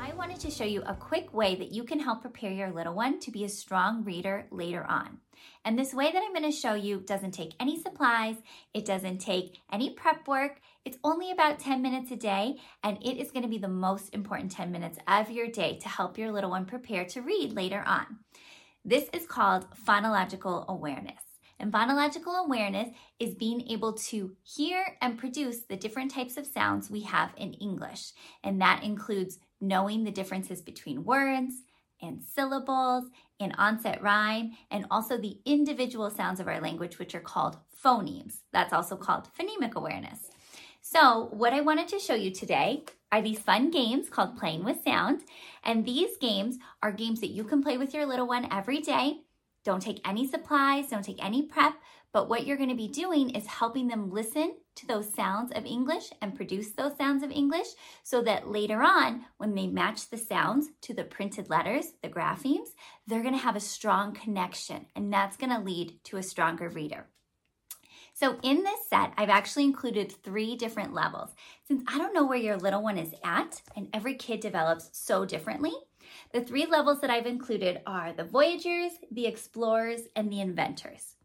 I wanted to show you a quick way that you can help prepare your little one to be a strong reader later on. And this way that I'm going to show you doesn't take any supplies, it doesn't take any prep work, it's only about 10 minutes a day, and it is going to be the most important 10 minutes of your day to help your little one prepare to read later on. This is called phonological awareness. And phonological awareness is being able to hear and produce the different types of sounds we have in English. And that includes knowing the differences between words and syllables and onset rhyme, and also the individual sounds of our language, which are called phonemes. That's also called phonemic awareness. So what I wanted to show you today are these fun games called Playing with Sound. And these games are games that you can play with your little one every day. Don't take any supplies, don't take any prep, but what you're going to be doing is helping them listen to those sounds of English and produce those sounds of English so that later on, when they match the sounds to the printed letters, the graphemes, they're going to have a strong connection, and that's going to lead to a stronger reader. So in this set, I've actually included 3 different levels. Since I don't know where your little one is at, and every kid develops so differently, the 3 levels that I've included are the Voyagers, the Explorers, and the Inventors.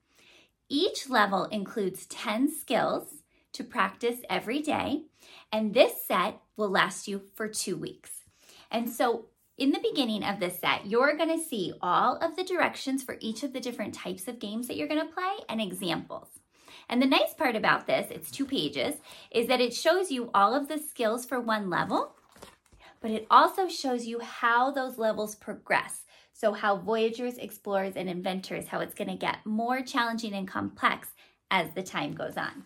Each level includes 10 skills to practice every day, and this set will last you for 2 weeks. And so in the beginning of this set, you're going to see all of the directions for each of the different types of games that you're going to play and examples. And the nice part about this, it's 2 pages, is that it shows you all of the skills for one level, but it also shows you how those levels progress. So how Voyagers, Explorers, and Inventors, how it's going to get more challenging and complex as the time goes on.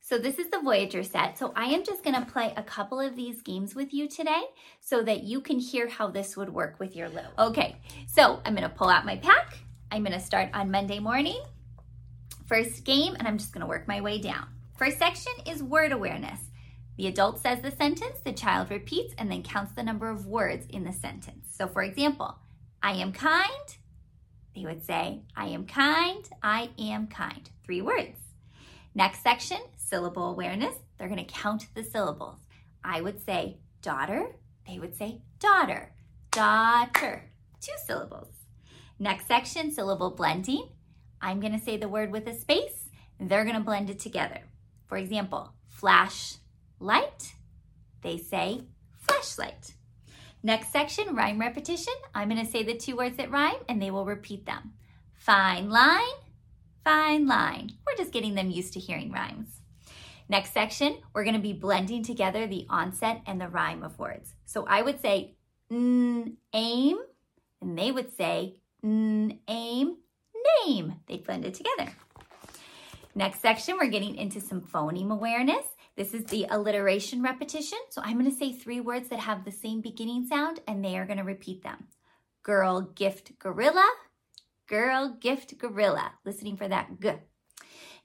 So this is the Voyager set. So I am just going to play a couple of these games with you today so that you can hear how this would work with your little. Okay, so I'm going to pull out my pack. I'm going to start on Monday morning. First game, and I'm just going to work my way down. First section is word awareness. The adult says the sentence, the child repeats, and then counts the number of words in the sentence. So for example, I am kind, they would say, I am kind, I am kind. 3 words. Next section, syllable awareness. They're going to count the syllables. I would say daughter, they would say daughter, daughter. 2 syllables. Next section, syllable blending. I'm going to say the word with a space, and they're going to blend it together. For example, flash light, they say flashlight. Next section, rhyme repetition. I'm going to say the 2 words that rhyme, and they will repeat them. Fine line, fine line. We're just getting them used to hearing rhymes. Next section, we're going to be blending together the onset and the rhyme of words. So I would say aim, and they would say aim, name. They blend it together. Next section, we're getting into some phoneme awareness. This is the alliteration repetition. So I'm going to say 3 words that have the same beginning sound, and they are going to repeat them. Girl, gift, gorilla. Girl, gift, gorilla. Listening for that g.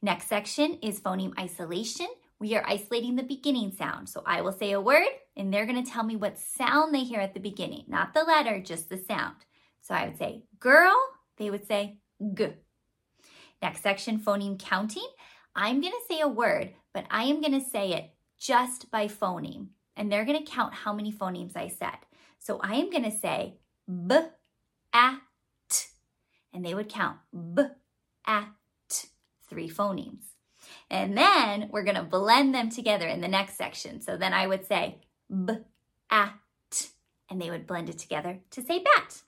Next section is phoneme isolation. We are isolating the beginning sound. So I will say a word, and they're going to tell me what sound they hear at the beginning. Not the letter, just the sound. So I would say girl, they would say g. Next section, phoneme counting. I'm going to say a word, but I am going to say it just by phoneme. And they're going to count how many phonemes I said. So I am going to say b, a, t. And they would count b, a, t, 3 phonemes. And then we're going to blend them together in the next section. So then I would say b, a, t, and they would blend it together to say bat.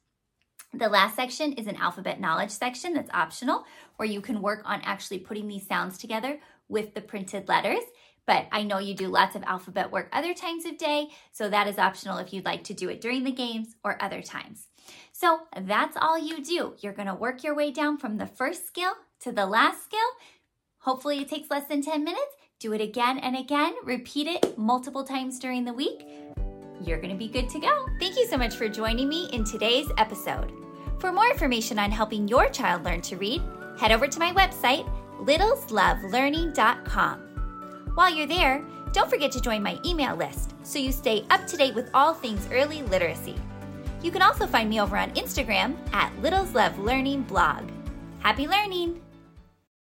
The last section is an alphabet knowledge section that's optional, where you can work on actually putting these sounds together with the printed letters. But I know you do lots of alphabet work other times of day, so that is optional if you'd like to do it during the games or other times. So that's all you do. You're going to work your way down from the first skill to the last skill. Hopefully it takes less than 10 minutes. Do it again and again. Repeat it multiple times during the week. You're going to be good to go. Thank you so much for joining me in today's episode. For more information on helping your child learn to read, head over to my website, littleslovelearning.com. While you're there, don't forget to join my email list so you stay up to date with all things early literacy. You can also find me over on Instagram at littleslovelearningblog. Happy learning!